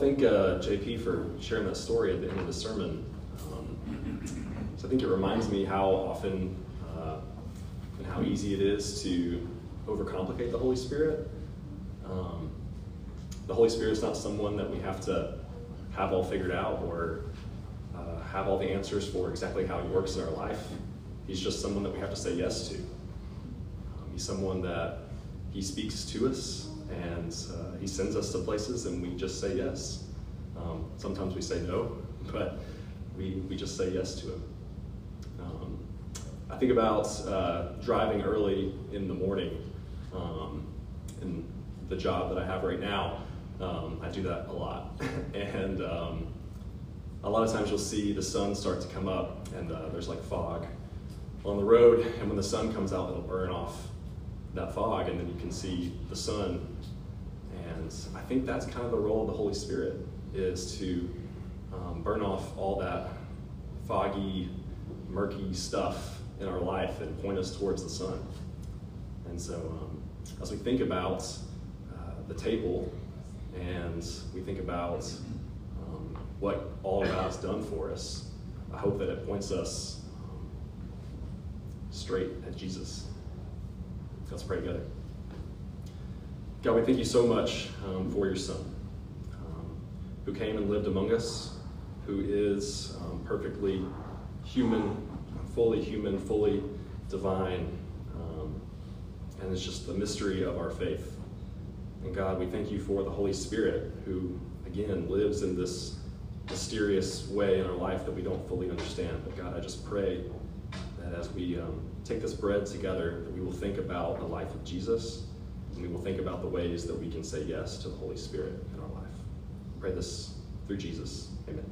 thank JP for sharing that story at the end of the sermon. So I think it reminds me how often and how easy it is to overcomplicate the Holy Spirit. The Holy Spirit is not someone that we have to have all figured out or have all the answers for exactly how He works in our life. He's just someone that we have to say yes to. He's someone that He speaks to us, and He sends us to places, and we just say yes. Sometimes we say no, but we just say yes to Him. I think about driving early in the morning, and the job that I have right now, I do that a lot. And a lot of times you'll see the sun start to come up, and there's like fog on the road, and when the sun comes out, it'll burn off that fog, and then you can see the sun. And I think that's kind of the role of the Holy Spirit, is to burn off all that foggy, murky stuff in our life and point us towards the sun. And so as we think about the table, and we think about what all God's done for us, I hope that it points us straight at Jesus. Let's pray together. God, we thank You so much for Your Son, who came and lived among us, who is perfectly human, fully divine, and it's just the mystery of our faith. And God, we thank You for the Holy Spirit, who, again, lives in this mysterious way in our life that we don't fully understand. But God, I just pray that as we take this bread together, that we will think about the life of Jesus, and we will think about the ways that we can say yes to the Holy Spirit in our life. I pray this through Jesus. Amen.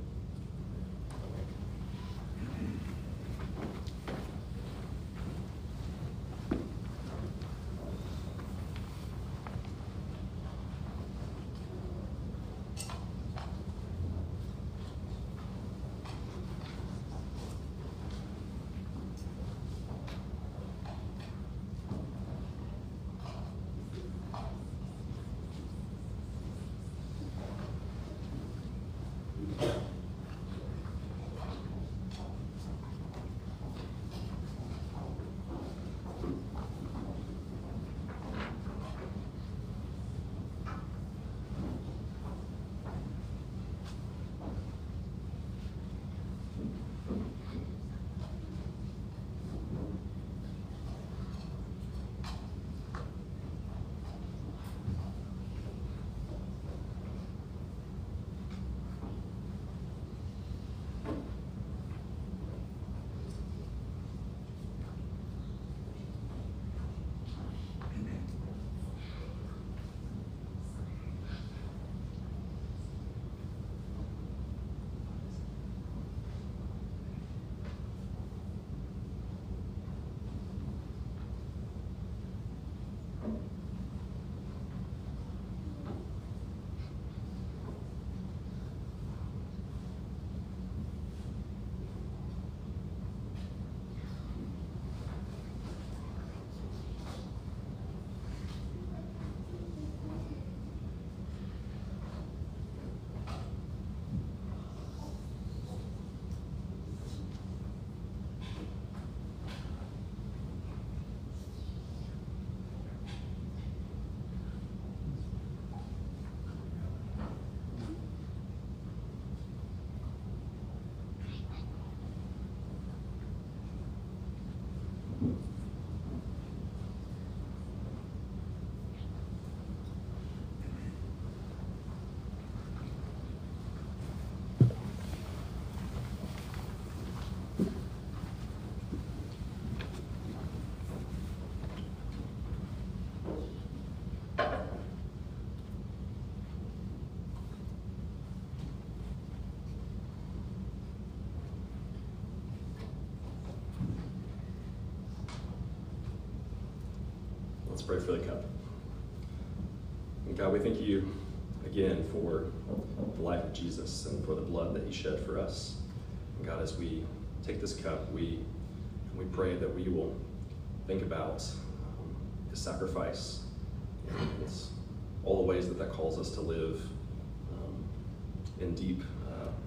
Pray for the cup. And God, we thank You again for the life of Jesus and for the blood that He shed for us. And God, as we take this cup, we pray that we will think about His sacrifice and all the ways that calls us to live and deep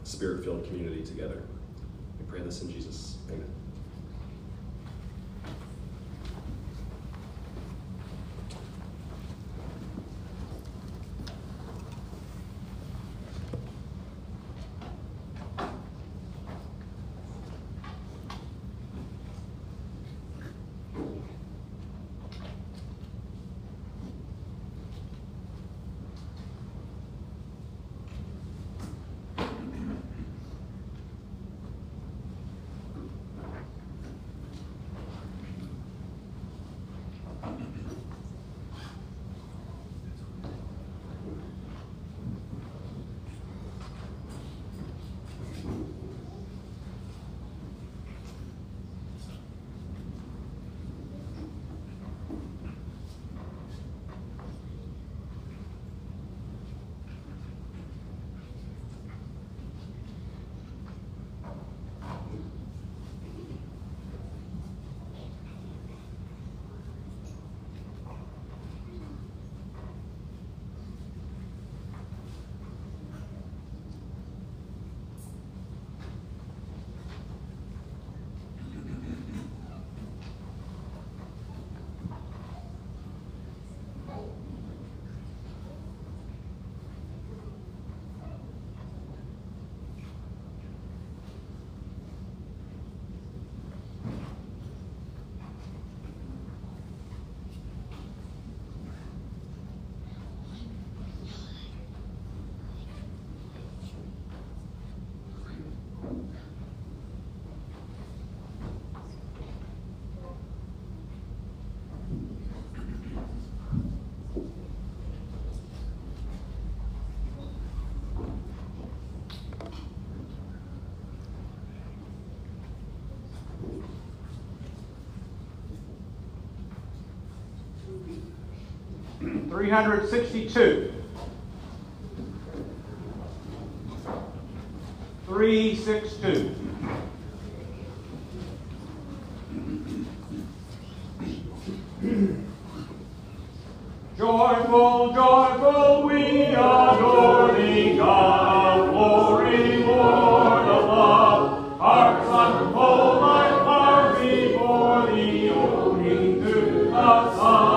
spirit-filled community together. We pray this in Jesus' name. Amen. Three six two. Joyful, joyful, we adore thee, God, glory, Lord above. Hearts wonderful like ours before thee, owning to the sun.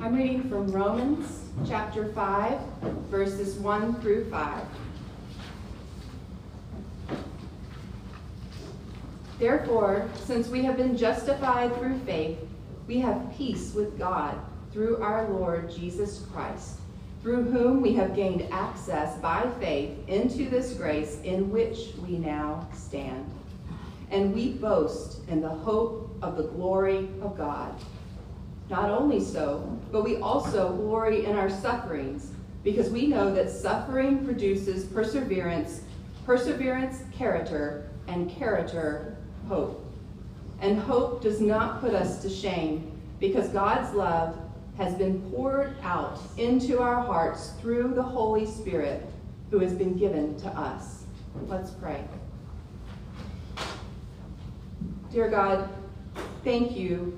I'm reading from Romans chapter 5, verses 1 through 5. Therefore, since we have been justified through faith, we have peace with God through our Lord Jesus Christ, through whom we have gained access by faith into this grace in which we now stand. And we boast in the hope of the glory of God. Not only so, but we also glory in our sufferings, because we know that suffering produces perseverance, perseverance, character, and character, hope. And hope does not put us to shame, because God's love has been poured out into our hearts through the Holy Spirit who has been given to us. Let's pray. Dear God, thank you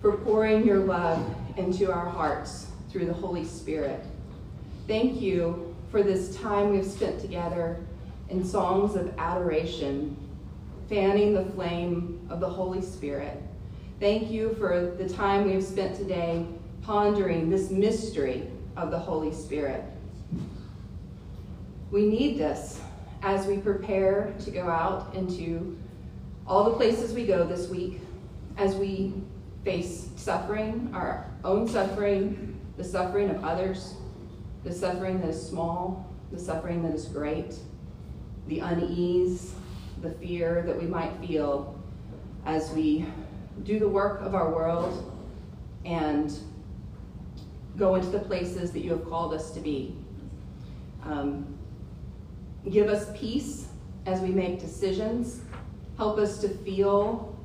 for pouring your love into our hearts through the Holy Spirit. Thank you for this time we've spent together in songs of adoration, fanning the flame of the Holy Spirit. Thank you for the time we've spent today pondering this mystery of the Holy Spirit. We need this as we prepare to go out into all the places we go this week, as we face suffering, our own suffering, the suffering of others, the suffering that is small, the suffering that is great, the unease, the fear that we might feel as we do the work of our world and go into the places that you have called us to be. Give us peace as we make decisions. Help us to feel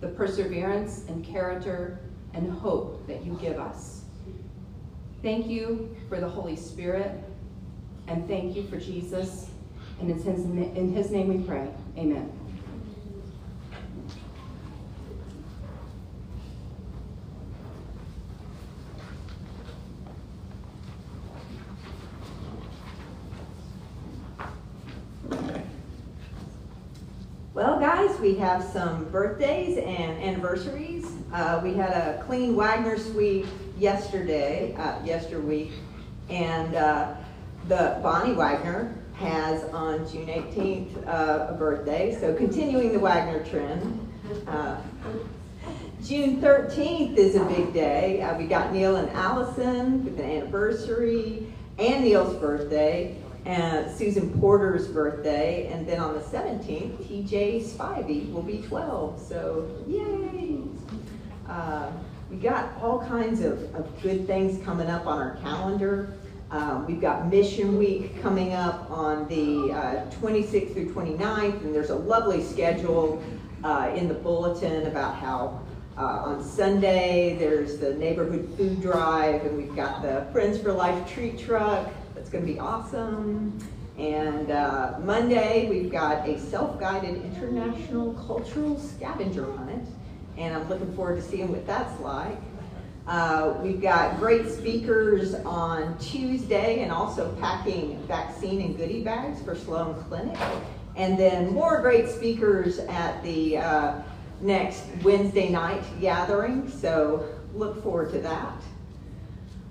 the perseverance and character and hope that you give us. Thank you for the Holy Spirit, and thank you for Jesus. And it's in his name we pray. Amen. Well, guys, we have some birthdays and anniversaries. We had a clean Wagner sweep yesterweek, and the Bonnie Wagner has on June 18th a birthday, so continuing the Wagner trend. June 13th is a big day. We got Neil and Allison with an anniversary, and Neil's birthday, and Susan Porter's birthday, and then on the 17th, TJ Spivey will be 12, so yay! We got all kinds of good things coming up on our calendar. We've got Mission Week coming up on the 26th through 29th, and there's a lovely schedule in the bulletin about how on Sunday there's the neighborhood food drive, and we've got the Friends for Life treat truck. That's going to be awesome. And Monday we've got a self-guided international cultural scavenger hunt, and I'm looking forward to seeing what that's like. We've got great speakers on Tuesday, and also packing vaccine and goodie bags for Sloan Clinic. And then more great speakers at the next Wednesday night gathering, so look forward to that.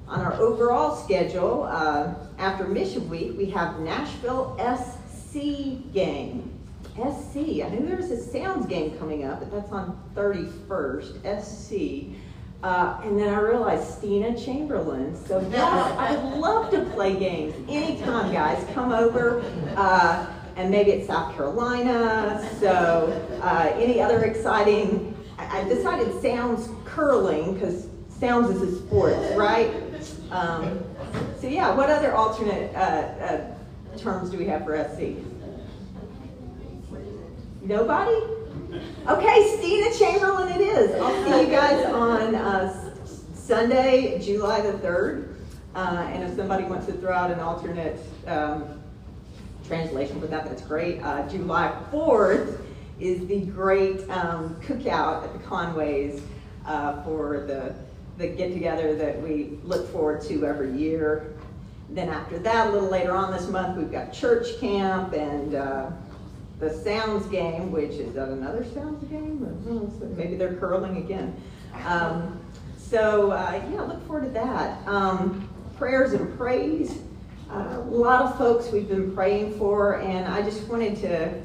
On our overall schedule, after Mission Week, we have Nashville SC game. SC, I knew there was a Sounds game coming up, but that's on 31st, SC. And then I realized Steena Chamberlain. So yes, I love to play games anytime, guys. Come over, and maybe it's South Carolina. So any other exciting, I decided sounds curling, because sounds is a sport, right? So yeah, what other alternate terms do we have for SC? Nobody? Okay, Steena Chamberlain it is. I'll see you guys on Sunday, July the 3rd. And if somebody wants to throw out an alternate translation for that, that's great. July 4th is the great cookout at the Conways for the get-together that we look forward to every year. Then after that, a little later on this month, we've got church camp and the Sounds game, which is that another Sounds game? Or maybe they're curling again. Yeah, look forward to that. Prayers and praise. A lot of folks we've been praying for, and I just wanted to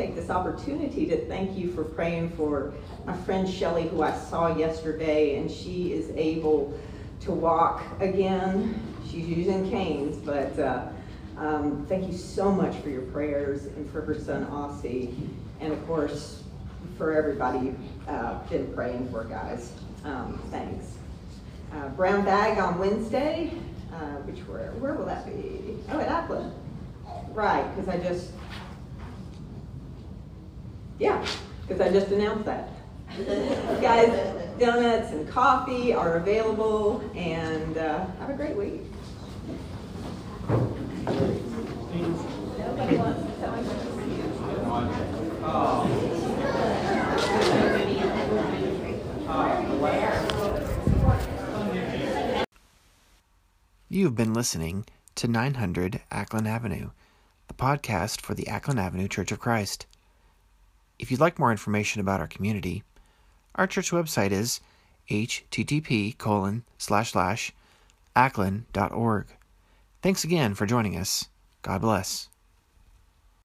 take this opportunity to thank you for praying for my friend Shelly, who I saw yesterday, and she is able to walk again. She's using canes, but thank you so much for your prayers and for her son Aussie, and of course for everybody you've been praying for, guys. Thanks. Brown bag on Wednesday, where will that be? Oh, at Applin. Right, because I just announced that. Guys, donuts and coffee are available, and have a great week. Nobody wants to tell you. You've been listening to 900 Ackland Avenue, the podcast for the Ackland Avenue Church of Christ. If you'd like more information about our community, our church website is http://ackland.org. Thanks again for joining us. God bless.